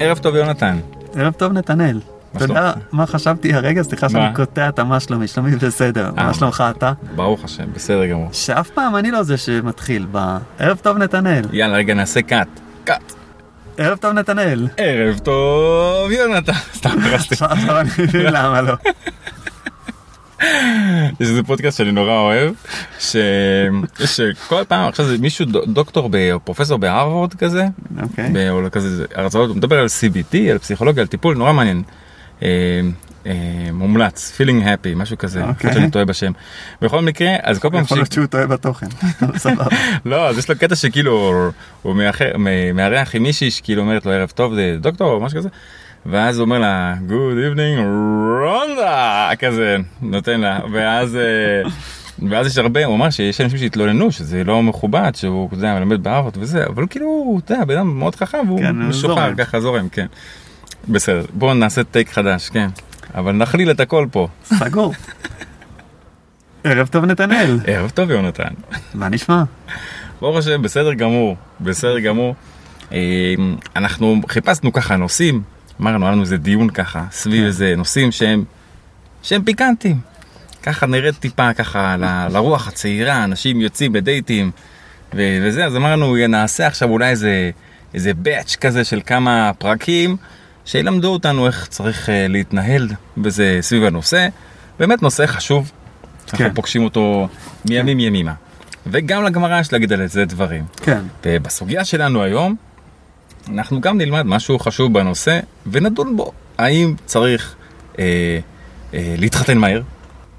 ערב טוב יונתן. ערב טוב נתנאל. תודה, מה חשבתי הרגע? סליחה שאני קוטע את מה שלומי, שלומי בסדר, מה שלומך אתה? ברוך השם, בסדר גמור. שאף פעם אני לא זה שמתחיל ערב טוב נתנאל. יאללה רגע נעשה קאט. ערב טוב נתנאל. ערב טוב יונתן. סתם פרסתי. עכשיו אני מבין למה לא. יש איזה פודקאסט שאני נורא אוהב, שכל פעם, עכשיו זה מישהו דוקטור, פרופסור בהרווארד כזה, או כזה הרצאות, הוא מדבר על CBT, על פסיכולוגיה, על טיפול, נורא מעניין. מומלץ, feeling happy, משהו כזה, חושב שאני טועה בשם. בכל מקרה, אז כל פעם... יכול להיות שהוא טועה בתוכן. לא, אז יש לו קטע שכאילו, הוא מארח עם מישהי שכאילו אומרת לו ערב טוב, זה דוקטור או משהו כזה, ואז הוא אומר לה, Good evening, רונדה, כזה, נותן לה, ואז יש הרבה, הוא אמר שיש אנשים שהתלוננו, שזה לא מכובד, שהוא מלמד בערבות וזה, אבל כאילו, הוא יודע, בן אדם מאוד חכם, והוא משוחר, ככה זורם, כן. בסדר, בואו נעשה טייק חדש, כן. אבל נחליל את הכל פה. סגור. ערב טוב נתנאל. ערב טוב יונתן. מה נשמע? ברוך השם, בסדר גמור, בסדר גמור. אנחנו חיפשנו ככה נושאים, אמרנו, היה לנו איזה דיון ככה, סביב איזה נושאים שהם פיקנטים. ככה נראית טיפה ככה לרוח הצעירה, אנשים יוצאים בדייטים וזה, אז אמרנו, נעשה עכשיו אולי איזה באץ' כזה של כמה פרקים, שילמדו אותנו איך צריך להתנהל בזה סביב הנושא. באמת נושא חשוב, אנחנו פוגשים אותו מימים ימימה. וגם לגמרא יש להגיד על איזה דברים. ובסוגיה שלנו היום, אנחנו גם נלמד משהו חשוב בנושא, ונדון בו. האם צריך להתחתן מהר,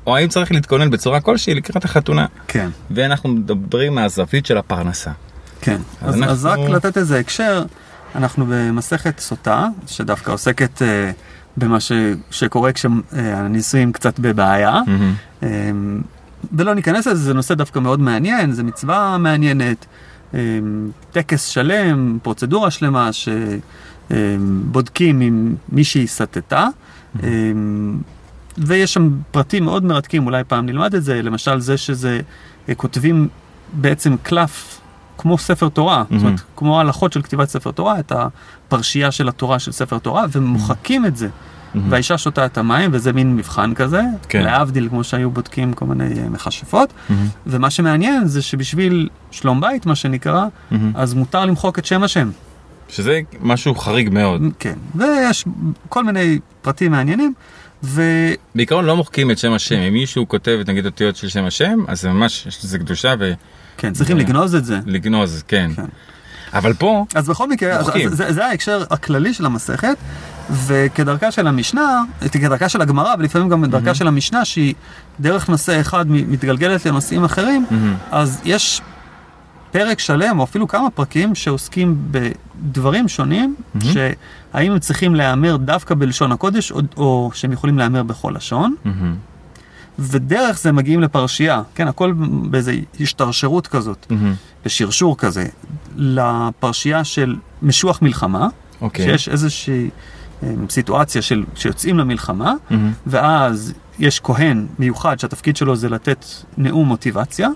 או האם צריך להתכונן בצורה כלשהי לקראת החתונה. כן. ואנחנו מדברים מהזווית של הפרנסה. כן. אז רק לתת איזה הקשר, אנחנו במסכת סוטה, שדווקא עוסקת במה שקורה כשהניסויים קצת בבעיה. ולא ניכנס לזה, זה נושא דווקא מאוד מעניין, זה מצווה מעניינת, טקס שלם, פרוצדורה שלמה, שבודקים עם מישהי סטטה, ויש שם פרטים מאוד מרתקים, אולי פעם נלמד את זה, למשל זה שזה כותבים בעצם קלף, כמו ספר תורה, זאת אומרת, כמו ההלכות של כתיבת ספר תורה, את הפרשייה של התורה של ספר תורה, ומוחקים את זה. והאישה שותה את המים, וזה מין מבחן כזה, להבדיל, כמו שהיו בודקים כל מיני מחשפות. ומה שמעניין זה שבשביל שלום בית, מה שנקרא, אז מותר למחוק את שם השם. שזה משהו חריג מאוד. כן, ויש כל מיני פרטים מעניינים, בעיקרון לא מוחקים את שם השם. אם מישהו כותב, נגיד, אותיות של שם השם, אז ממש יש לזה קדושה כן, צריכים לגנוז את זה. לגנוז, כן. אבל פה... אז בכל מקרה, זה ההקשר הכללי של המסכת, וכדרכה של המשנה, כדרכה של הגמרא, ולפעמים גם כדרכה של המשנה, שהיא דרך נושא אחד מתגלגלת לנושאים אחרים, אז יש פרק שלם, או אפילו כמה פרקים, שעוסקים בדברים שונים, שהאם הם צריכים להיאמר דווקא בלשון הקודש, או שהם יכולים להיאמר בכל לשון. ודרך זה מגיעים לפרשייה, כן, הכל באיזו השתרשרות כזאת, בשרשור כזה, לפרשייה של משוח מלחמה, שיש איזושהי סיטואציה שיוצאים למלחמה, ואז יש כהן מיוחד שהתפקיד שלו זה לתת נאום מוטיבציה,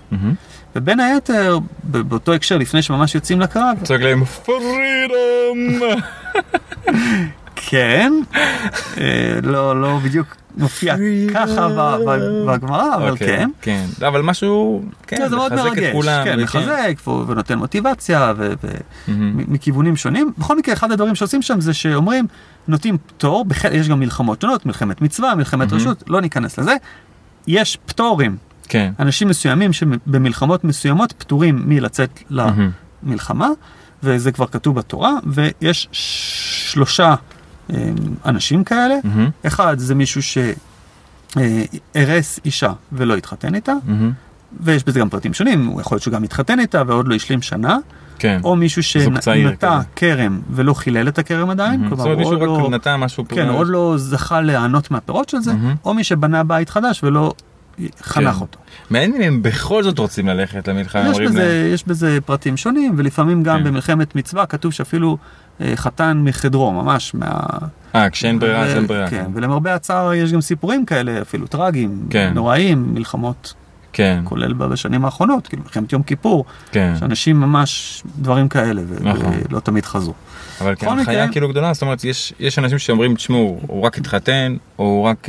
ובין היתר, באותו הקשר, לפני שממש יוצאים לקרב, צועק להם, פרידום! כן, לא בדיוק... מופיע ככה בגמרא, אבל כן. כן, אבל משהו, כן, מחזק את כולם. כן, מחזק ונותן מוטיבציה מכיוונים שונים. בכל מקרה, אחד הדברים שעושים שם זה שאומרים, נותנים פטור, יש גם מלחמות שונות, מלחמת מצווה, מלחמת רשות, לא ניכנס לזה. יש פטורים. אנשים מסוימים שבמלחמות מסוימות פטורים מלצאת למלחמה, וזה כבר כתוב בתורה, ויש 3 אנשים כאלה. אחד זה מישהו שהרס אישה ולא התחתן איתה, ויש בזה גם פרטים שונים, הוא יכול להיות שגם התחתן איתה ועוד לא השלים שנה, או מישהו שנטע קרם ולא חילל את הקרם עדיין, כלומר עוד לא זכה להיענות מהפירות של זה, או מי שבנה בית חדש ולא חנך אותו. מעניין אם הם בכל זאת רוצים ללכת למלחמה. יש בזה פרטים שונים, ולפעמים גם במלחמת מצווה כתוב שאפילו חתן מחדרו, ממש מה... כשאין ברירה, אין ברירה. כן, ולמרבה הצער יש גם סיפורים כאלה, אפילו טרגיים, נוראים, מלחמות כן. כולל בשנים האחרונות, כאילו מלחמת יום כיפור, כן. שאנשים ממש דברים כאלה, ולא תמיד חזו. אבל כן, החיה כאילו גדולה, זאת אומרת, יש אנשים שאומרים, תשמעו, הוא רק התחתן, או הוא רק...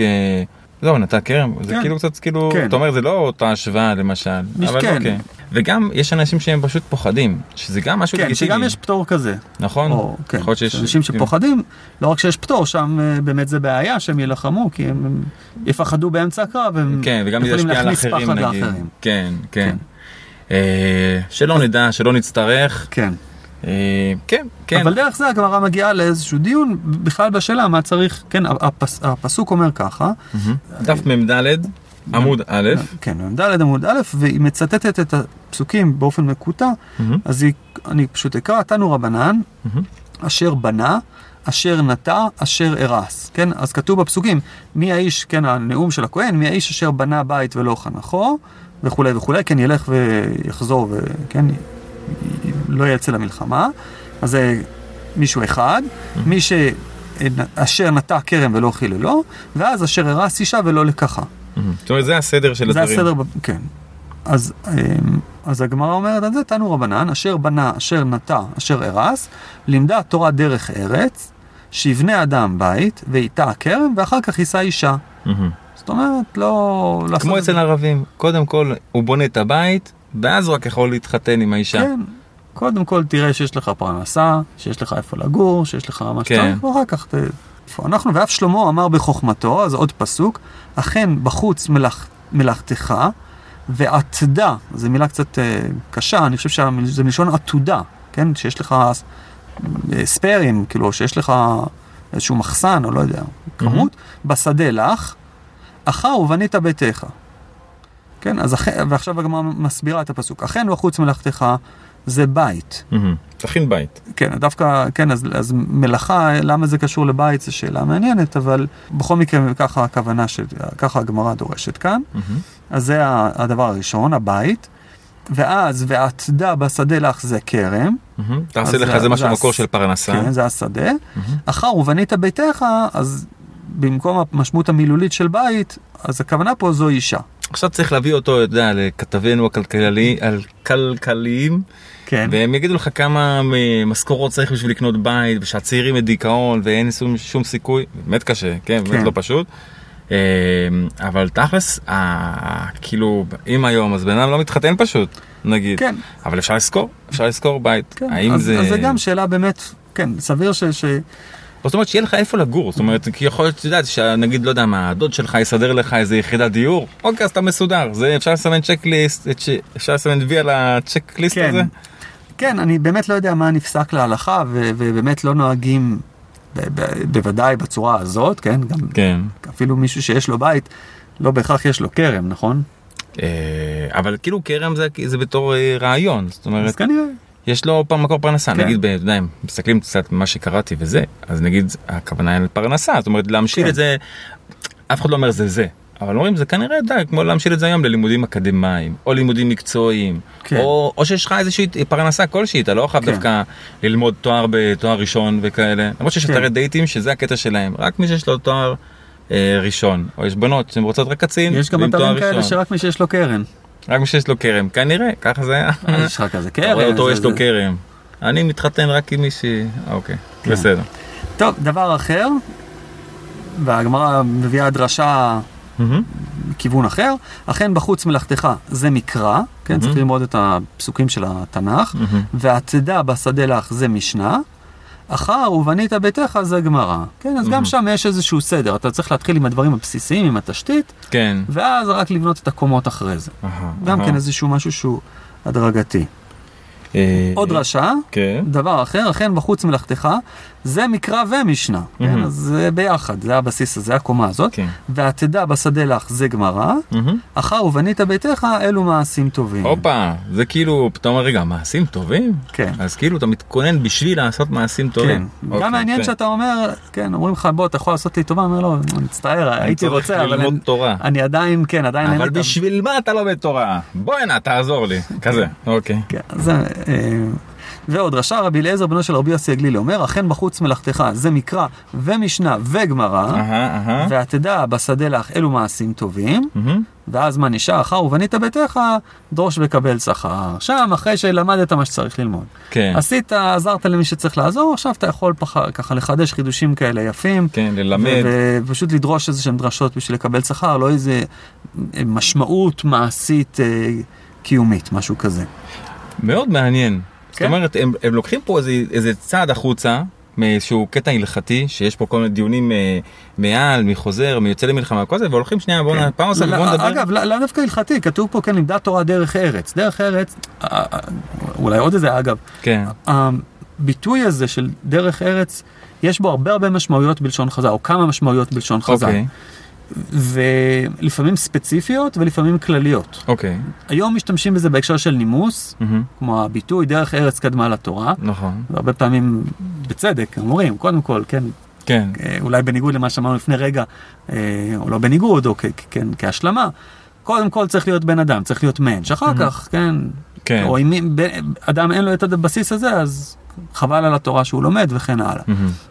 לא, נתן קרם, זה כאילו קצת, כאילו, אתה אומר, זה לא אותה השוואה, למשל. אבל אוקיי. וגם יש אנשים שהם פשוט פוחדים, שזה גם משהו לגיטימי. כן, שגם יש פטור כזה. נכון? כן, אנשים שפוחדים, לא רק שיש פטור, שם באמת זה בעיה שהם ילחמו, כי הם יפחדו באמצע הקרב, הם יכולים להכניס פחד לאחרים. כן, כן. שלא נדע, שלא נצטרך. כן. כן, כן. אבל דרך זה הגמרא מגיעה לאיזשהו דיון, בכלל בשאלה מה צריך, כן, הפסוק אומר ככה. דף ממדלד, עמוד א'. כן, ממדלד עמוד א', והיא מצטטת את הפסוקים באופן מקוטע, אז אני פשוט אקרא, תנו רבנן, אשר בנה, אשר נטע, אשר הרס. כן, אז כתוב בפסוקים, מי האיש, כן, הנאום של הכהן, מי האיש אשר בנה בית ולא חנכו, וכולי וכולי, כן, ילך ויחזור, וכן, לא יצא למלחמה, אז זה מישהו אחד, מי שאשר נטע קרם ולא חיללו, ואז אשר הרס אישה ולא לקחה. זאת אומרת, זה הסדר של הדברים. זה הסדר, כן. אז הגמרא אומרת על זה, תנו רבנן, אשר בנה, אשר נטע, אשר הרס, לימדה תורה דרך ארץ, שיבנה אדם בית, ואיתה קרם, ואחר כך יישא אישה. זאת אומרת, לא... כמו אצל ערבים, קודם כל, הוא בונה את הבית, ואז רק יכול להתחתן עם האישה. כן, קודם כל תראה שיש לך פרנסה, שיש לך איפה לגור, שיש לך מה שצריך, ואחר כך אנחנו, ואף שלמה אמר בחוכמתו, אז עוד פסוק, אכן בחוץ מלאכתך, ועתדה, זו מילה קצת קשה, אני חושב שזה מלשון עתודה, כן, שיש לך ספרים, כאילו, שיש לך איזשהו מחסן, או לא יודע, כמות, בשדה לך, אחר ובנית ביתך. כן, אז ועכשיו הגמרא מסבירה את הפסוק. אכן וחוץ מלאכתך זה בית. תכין בית. כן, דווקא, כן, אז מלאכה, למה זה קשור לבית, זו שאלה מעניינת, אבל בכל מקרה, ככה הכוונה, ככה הגמרא דורשת כאן. אז זה הדבר הראשון, הבית. ואז, ועתדה בשדה לך זה קרם. תעשה לך, זה משהו מקור של פרנסה. כן, זה השדה. אחר ובנית ביתך, אז במקום המשמעות המילולית של בית, אז הכוונה פה זו אישה. עכשיו צריך להביא אותו, יודע, לכתבנו הכלכליים, והם יגידו לך כמה משכורות צריך בשביל לקנות בית, ושהצעירים בדיכאון, ואין שום סיכוי, באמת קשה, כן, באמת לא פשוט, אבל תכלס, כאילו, אם היום, אז בינם לא מתחתן פשוט, נגיד, אבל אפשר לזכור בית, האם זה... אז זה גם שאלה באמת, כן, סביר ש... זאת אומרת, שיהיה לך איפה לגור, זאת אומרת, כי יכול להיות, יודעת, שנגיד, לא יודע מה, הדוד שלך יסדר לך איזה יחידת דיור, אוקיי, אז אתה מסודר, זה אפשר לסמן צ'קליסט, אפשר לסמן וי על הצ'קליסט הזה? כן, אני באמת לא יודע מה נפסק להלכה, ובאמת לא נוהגים, בוודאי בצורה הזאת, כן? כן. אפילו מישהו שיש לו בית, לא בהכרח יש לו קרם, נכון? אבל כאילו קרם זה בתור רעיון, זאת אומרת... אז כנראה. יש לו מקור פרנסה, נגיד, מסתכלים קצת ממה שקראתי וזה, אז נגיד, הכוונה היא לפרנסה, זאת אומרת, להמשיל את זה, אף אחד לא אומר זה, אבל אומרים, זה כנראה די, כמו להמשיל את זה היום ללימודים אקדמיים, או לימודים מקצועיים, או שיש לך איזושהי פרנסה כלשהי, אתה לא חייב דווקא ללמוד תואר בתואר ראשון וכאלה, למרות שיש אתרי דייטים שזה הקטע שלהם, רק מי שיש לו תואר ראשון, או יש בנות שהן רוצות רק קצין, יש גם אתרים כאלה שרק מי שיש לו קרן. רק שיש לו קרם, כנראה, ככה זה היה. יש לך כזה קרם. אתה רואה אותו, יש לו קרם. אני מתחתן רק עם מישהי, אוקיי, בסדר. טוב, דבר אחר, והגמרא מביאה דרשה מכיוון אחר, אכן בחוץ מלאכתך זה מקרא, כן, צריך ללמוד את הפסוקים של התנ"ך, והעתדה בשדה לך זה משנה, אחר ובנית ביתך זה גמרא. כן, אז גם שם יש איזשהו סדר, אתה צריך להתחיל עם הדברים הבסיסיים, עם התשתית, כן. ואז רק לבנות את הקומות אחרי זה. גם כן איזשהו משהו שהוא הדרגתי. עוד דרשה, דבר אחר, אכן בחוץ מלאכתך, זה מקרא ומשנה. כן, אז זה ביחד, זה הבסיס, זה הקומה הזאת. והעתדה בשדה לך זה גמרא, אחר ובנית ביתך אלו מעשים טובים. הופה, זה כאילו, פתאום רגע, מעשים טובים? כן. אז כאילו אתה מתכונן בשביל לעשות מעשים טובים. כן, גם מעניין שאתה אומר, כן, אומרים לך, בוא, אתה יכול לעשות לי טובה, אומר לו, אני מצטער, הייתי רוצה, אבל אני עדיין, כן, עדיין... אבל בשביל מה אתה לא בתורה? בוא הנה, תעזור לי, כזה, אוקיי. ועוד רשע רבי אליעזר בנו של רבי יוסי הגלילי אומר, אכן בחוץ מלאכתך, זה מקרא ומשנה וגמרא, ועתדע בשדה לך אלו מעשים טובים, ואז מה נשאר אחר ובנית ביתך, דרוש וקבל שכר. שם אחרי שלמדת מה שצריך ללמוד. כן. עשית, עזרת למי שצריך לעזור, עכשיו אתה יכול ככה לחדש חידושים כאלה יפים. כן, ללמד. ופשוט לדרוש איזה שהן דרשות בשביל לקבל שכר, לא איזה משמעות מעשית קיומית, משהו כזה. מאוד מעניין. זאת אומרת, הם לוקחים פה איזה צעד החוצה, מאיזשהו קטע הלכתי, שיש פה כל מיני דיונים מעל, מחוזר, מיוצא למלחמה, כל זה, והולכים שנייה, בואו נדבר. אגב, לא דווקא הלכתי, כתוב פה, כן, לימדה תורה דרך ארץ. דרך ארץ, אולי עוד איזה, אגב, הביטוי הזה של דרך ארץ, יש בו הרבה משמעויות בלשון חז"ל, או כמה משמעויות בלשון חז"ל. ולפעמים ספציפיות ולפעמים כלליות. אוקיי. היום משתמשים בזה בהקשר של נימוס, כמו הביטוי דרך ארץ קדמה לתורה. נכון. והרבה פעמים בצדק, אמורים, קודם כל, כן. כן. אולי בניגוד למה שאמרנו לפני רגע, או לא בניגוד, או כן, כהשלמה. קודם כל צריך להיות בן אדם, צריך להיות מענש. אחר כך, כן. כן. או אם אדם אין לו את הבסיס הזה, אז חבל על התורה שהוא לומד וכן הלאה.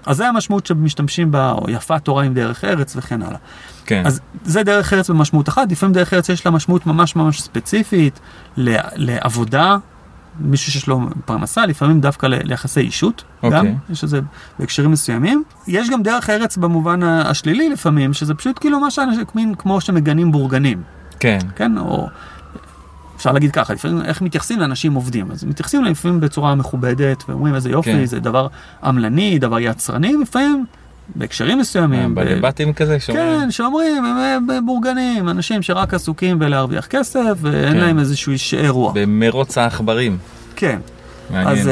אז זה המשמעות שמשתמשים בה, או יפה תורה עם דרך ארץ וכן הלאה. אז זה דרך ארץ במשמעות אחת, לפעמים דרך ארץ יש לה משמעות ממש ממש ספציפית, לעבודה, מישהו שיש לו פרנסה, לפעמים דווקא ליחסי אישות, גם, יש איזה בהקשרים מסוימים. יש גם דרך ארץ במובן השלילי לפעמים, שזה פשוט כאילו מה שאנשים, כמו שמגנים בורגנים. כן. כן, או אפשר להגיד ככה, לפעמים איך מתייחסים לאנשים עובדים, אז מתייחסים לפעמים בצורה מכובדת, ואומרים איזה יופי, זה דבר עמלני, דבר יצרני, לפעמים בהקשרים מסוימים. בלבטים כזה שאומרים. כן, שאומרים, הם בורגנים, אנשים שרק עסוקים בלהרוויח כסף, ואין להם איזשהו אירוע. במרוץ העכברים. כן. אז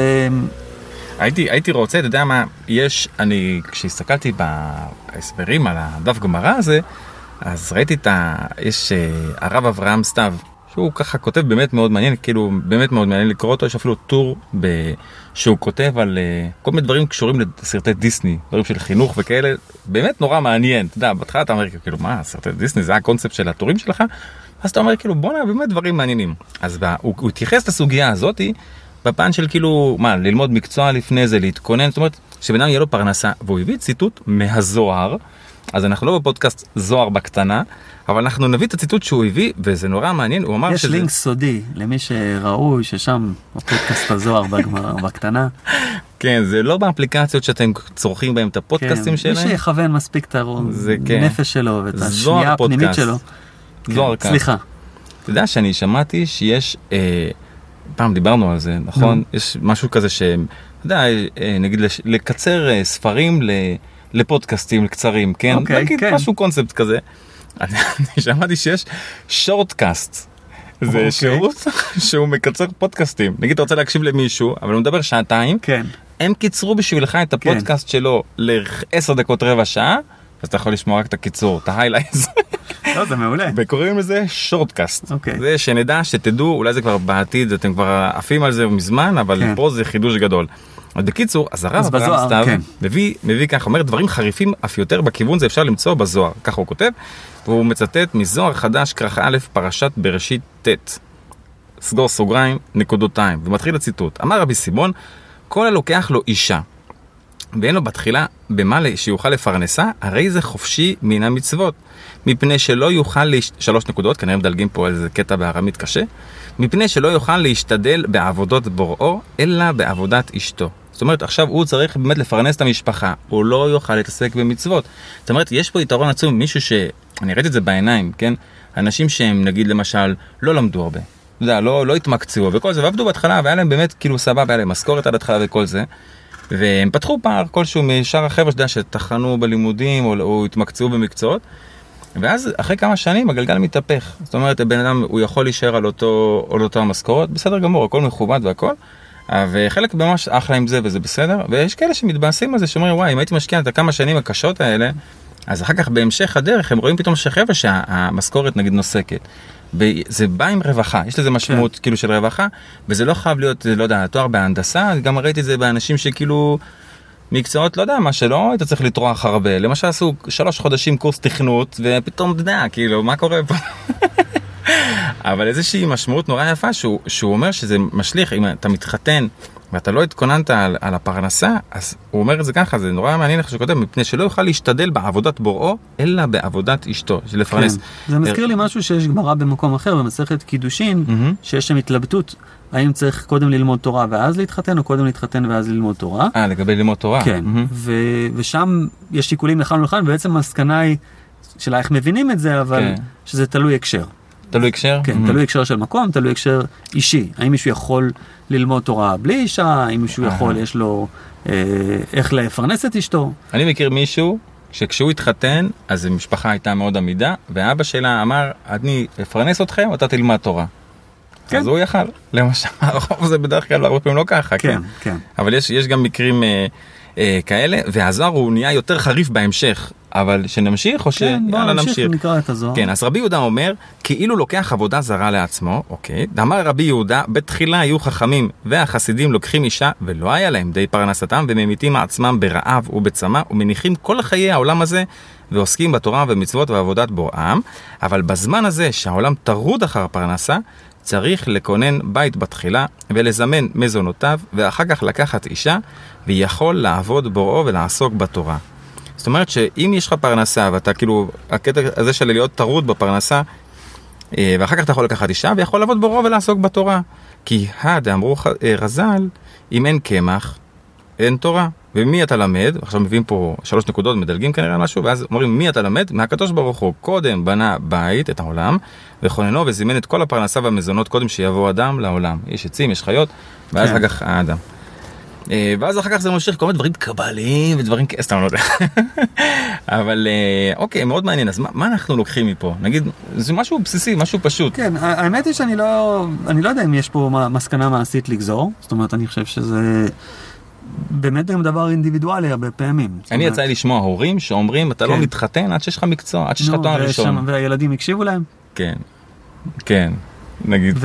הייתי רוצה, אתה יודע מה, יש, אני, כשהסתכלתי בהסברים על הדף גמרא הזה, אז ראיתי יש הרב אברהם סתיו, שהוא ככה כותב באמת מאוד מעניין, כאילו באמת מאוד מעניין לקרוא אותו, יש אפילו טור שהוא כותב על כל מיני דברים קשורים לסרטי דיסני, דברים של חינוך וכאלה, באמת נורא מעניין, אתה יודע, בהתחלה אתה אומר כאילו, מה, סרטי דיסני זה הקונספט של הטורים שלך? אז אתה אומר כאילו, בוא נראה באמת דברים מעניינים. אז הוא התייחס לסוגיה הזאת, בפן של כאילו, מה, ללמוד מקצוע לפני זה, להתכונן, זאת אומרת, שבינם יהיה לו פרנסה, והוא הביא ציטוט מהזוהר, אז אנחנו לא בפודקאסט זוהר בקטנה, אבל אנחנו נביא את הציטוט שהוא הביא, וזה נורא מעניין, הוא אמר יש שזה לינק סודי, למי שראוי ששם הפודקאסט הזוהר בקטנה. כן, זה לא באפליקציות שאתם צורכים בהם את הפודקאסטים שלהם. מי שיכוון מספיק את הנפש שלו, ואת השנייה הפנימית שלו. זוהר כאן. סליחה. אתה יודע שאני שמעתי שיש, פעם דיברנו על זה, נכון? יש משהו כזה אתה יודע, נגיד לקצר ספרים לפודקאסטים קצרים, כן? נגיד משהו קונספט כזה. אני שמעתי שיש שורטקאסט, זה שירות שהוא מקצר פודקאסטים. נגיד אתה רוצה להקשיב למישהו, אבל הוא מדבר שעתיים, הם קיצרו בשבילך את הפודקאסט שלו ל10 דקות רבע שעה, אז אתה יכול לשמוע רק את הקיצור, את ההיילייטס. לא, זה מעולה. וקוראים לזה שורטקאסט. זה שנדע, שתדעו, אולי זה כבר בעתיד, אתם כבר עפים על זה מזמן, אבל פה זה חידוש גדול. בקיצור, אז הרב אברהם סתיו מביא כך, אומר דברים חריפים אף יותר בכיוון זה אפשר למצוא בזוהר, כך הוא כותב, והוא מצטט מזוהר חדש כרך א' פרשת בראשית ת' סגור סוגריים נקודותיים, ומתחיל הציטוט, אמר רבי סימון, כל הלוקח לו אישה ואין לו בתחילה במה שיוכל לפרנסה, הרי זה חופשי מן המצוות, מפני שלא יוכל שלוש נקודות, כנראה מדלגים פה איזה קטע בארמית קשה, מפני שלא יוכל להשתדל בעבודות בוראו, אלא בעבודת אשתו. זאת אומרת, עכשיו הוא צריך באמת לפרנס את המשפחה, הוא לא יוכל להתעסק במצוות. זאת אומרת, יש פה יתרון עצום, מישהו אני ראיתי את זה בעיניים, כן? אנשים שהם, נגיד למשל, לא למדו הרבה, לא התמקצעו וכל זה, ועבדו בהתחלה, והיה להם באמת כאילו סבבה, היה להם משכורת עד התחלה וכל זה, והם פתחו פער כלשהו משאר החבר'ה שטחנו בלימודים, או התמקצעו במקצועות, ואז אחרי כמה שנים הגלגל מתהפך. זאת אומרת, הבן אדם, הוא יכול להישאר על אותו המשכורת, בסדר גמור, הכל מכובד והכל, וחלק ממש אחלה עם זה, וזה בסדר, ויש כאלה שמתבאסים על זה, שאומרים, וואי, אם הייתי משקיע את הכמה שנים הקשות האלה, אז אחר כך בהמשך הדרך, הם רואים פתאום שחבר'ה שהמשכורת נגיד נוסקת, וזה בא עם רווחה, יש לזה משמעות כאילו של רווחה, וזה לא חייב להיות, לא יודע, תואר בהנדסה, גם ראיתי את זה באנשים שכאילו מקצועות, לא יודע, מה שלא, אתה צריך לתרוח הרבה, למשל עשו 3 חודשים קורס תכנות, ופתאום דנה, כאילו, מה קורה פה? אבל איזושהי משמעות נורא יפה, שהוא אומר שזה משליך, אם אתה מתחתן, ואתה לא התכוננת על הפרנסה, אז הוא אומר את זה ככה, זה נורא מעניין לך שקודם, מפני שלא יוכל להשתדל בעבודת בוראו, אלא בעבודת אשתו, לפרנס. זה מזכיר לי משהו שיש גמרא במקום אחר, במסכת קידושין, שיש שם התלבטות, האם צריך קודם ללמוד תורה ואז להתחתן, או קודם להתחתן ואז ללמוד תורה. לגבי ללמוד תורה. כן, ושם יש שיקולים לכאן ולכאן, ובעצם הסכנה היא, שאלה איך מבינים את זה, אבל שזה תלוי הקשר. תלוי הקשר? כן, תלוי הקשר של מקום, תלוי הקשר אישי. האם מישהו יכול ללמוד תורה בלי אישה, האם מישהו יכול, יש לו איך לפרנס את אשתו. אני מכיר מישהו שכשהוא התחתן, אז המשפחה הייתה מאוד עמידה, ואבא שלה אמר, אני אפרנס אתכם, אתה תלמד תורה. כן. אז הוא יכל. למשל, הרוב זה בדרך כלל, הרבה פעמים לא ככה. כן, כן. אבל יש גם מקרים כאלה, והזוהר הוא נהיה יותר חריף בהמשך. אבל שנמשיך או שיאללה נמשיך. נקרא את הזוהר. כן, אז רבי יהודה אומר, כאילו לוקח עבודה זרה לעצמו, אוקיי. אמר רבי יהודה, בתחילה היו חכמים והחסידים לוקחים אישה, ולא היה להם די פרנסתם, וממיתים עצמם ברעב ובצמא, ומניחים כל חיי העולם הזה, ועוסקים בתורה ומצוות ועבודת בוראם, אבל בזמן הזה שהעולם טרוד אחר פרנסה, צריך לקונן בית בתחילה, ולזמן מזונותיו, ואחר כך לקחת אישה, ויכול לעבוד בוראו ולעסוק בתורה. זאת אומרת שאם יש לך פרנסה, ואתה כאילו, הקטע הזה של להיות טרוד בפרנסה, ואחר כך אתה יכול לקחת אישה, ויכול לעבוד בוראו ולעסוק בתורה. כי אמרו רז"ל, אם אין קמח, אין תורה. ומי אתה למד? עכשיו מביאים פה 3 נקודות, מדלגים כנראה משהו, ואז אומרים, מי אתה למד? מהקדוש ברוך הוא קודם בנה בית, את העולם, וכוננו וזימן את כל הפרנסה והמזונות קודם שיבוא אדם לעולם. יש עצים, יש חיות, ואז אחר כך האדם. ואז אחר כך זה ממשיך כל מיני דברים קבליים ודברים סתם לא יודע. אבל אוקיי, מאוד מעניין. אז מה אנחנו לוקחים מפה? נגיד, זה משהו בסיסי, משהו פשוט. כן, האמת היא שאני לא יודע אם יש פה מסקנה מעשית לגזור. זאת אומרת, אני חושב שזה באמת גם דבר אינדיבידואלי הרבה פעמים. אני יצא לשמוע הורים שאומרים, אתה לא מתחתן עד שיש לך מקצוע, עד שיש לך תואר ראשון. והילדים הקשיבו להם? כן, כן. נגיד,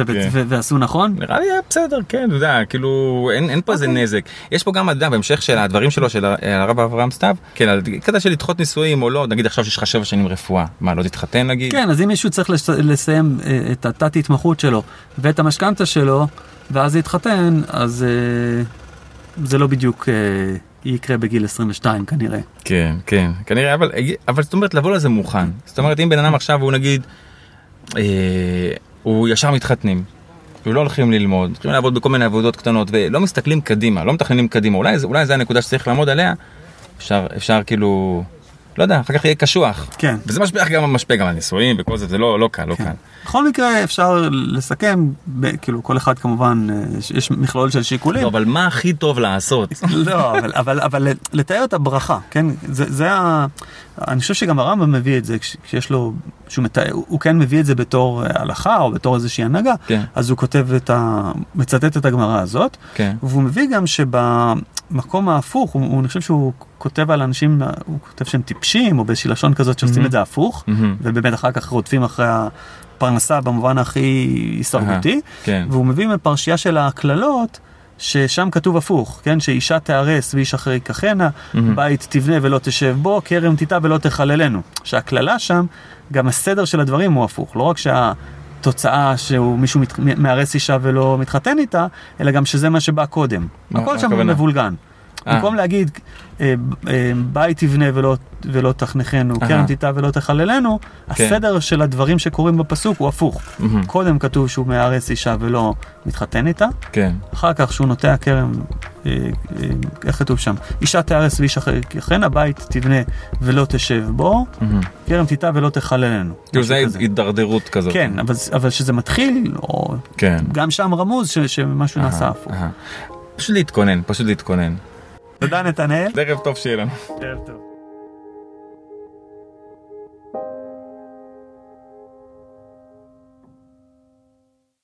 ועשו נכון? נראה לי בסדר, כן, יודע, כאילו, אין פה איזה נזק. יש פה גם אדם, בהמשך של הדברים שלו, של הרב אברהם סתיו, כן, כדי של לדחות נישואים או לא, נגיד עכשיו שיש לך 7 שנים רפואה, מה, לא תתחתן, נגיד? כן, אז אם מישהו צריך לסיים את התת התמחות שלו, ואת המשכנתה שלו, ואז להתחתן, אז זה לא בדיוק יקרה בגיל 22, כנראה. כן, כן, כנראה, אבל זאת אומרת, לבוא לזה מוכן. זאת אומרת, אם בן אדם עכשיו, הוא נגיד, הוא ישר מתחתנים, ולא הולכים ללמוד, הולכים לעבוד בכל מיני עבודות קטנות, ולא מסתכלים קדימה, לא מתכננים קדימה, אולי זה הנקודה שצריך לעמוד עליה, אפשר כאילו, לא יודע, אחר כך יהיה קשוח. כן. וזה משפיע גם על נישואים וכל זה, זה לא קל, לא קל. בכל מקרה אפשר לסכם, כאילו כל אחד כמובן, יש מכלול של שיקולים. לא, אבל מה הכי טוב לעשות? לא, אבל לתאר את הברכה, כן? זה ה... אני חושב שגם הרמב"ם מביא את זה, כשיש לו, הוא כן מביא את זה בתור הלכה, או בתור איזושהי הנהגה, אז הוא כותב מצטט את הגמרא הזאת, והוא מביא גם שבמקום ההפוך, הוא חושב שהוא כותב על אנשים, הוא כותב שהם טיפשים, או באיזושהי לשון כזאת שעושים את זה הפוך, ובאמת אחר כך רודפים אחרי הפרנסה, במובן הכי הישרדותי, והוא מביא מפרשייה של הכללות, ששם כתוב הפוך, כן? שאישה תארס ואיש אחרי כחנה, בית תבנה ולא תשב בו, כרם תיטע ולא תחללנו. שהכללה שם, גם הסדר של הדברים הוא הפוך. לא רק שהתוצאה שמישהו מארס אישה ולא מתחתן איתה, אלא גם שזה מה שבא קודם. הכל שם מבולגן. במקום להגיד, בית תבנה ולא תחנכנו, כרם תיטע ולא תחללנו, הסדר של הדברים שקורים בפסוק הוא הפוך. קודם כתוב שהוא מארס אישה ולא מתחתן איתה, אחר כך שהוא נוטע כרם, איך כתוב שם? אישה תארס ואיש אחרי כחנה, בית תבנה ולא תשב בו, כרם תיטע ולא תחללנו. זה הידרדרות כזאת. כן, אבל שזה מתחיל, גם שם רמוז שמשהו נעשה הפוך. פשוט להתכונן. תודה נתנאל. ערב טוב שיהיה לנו. ערב טוב.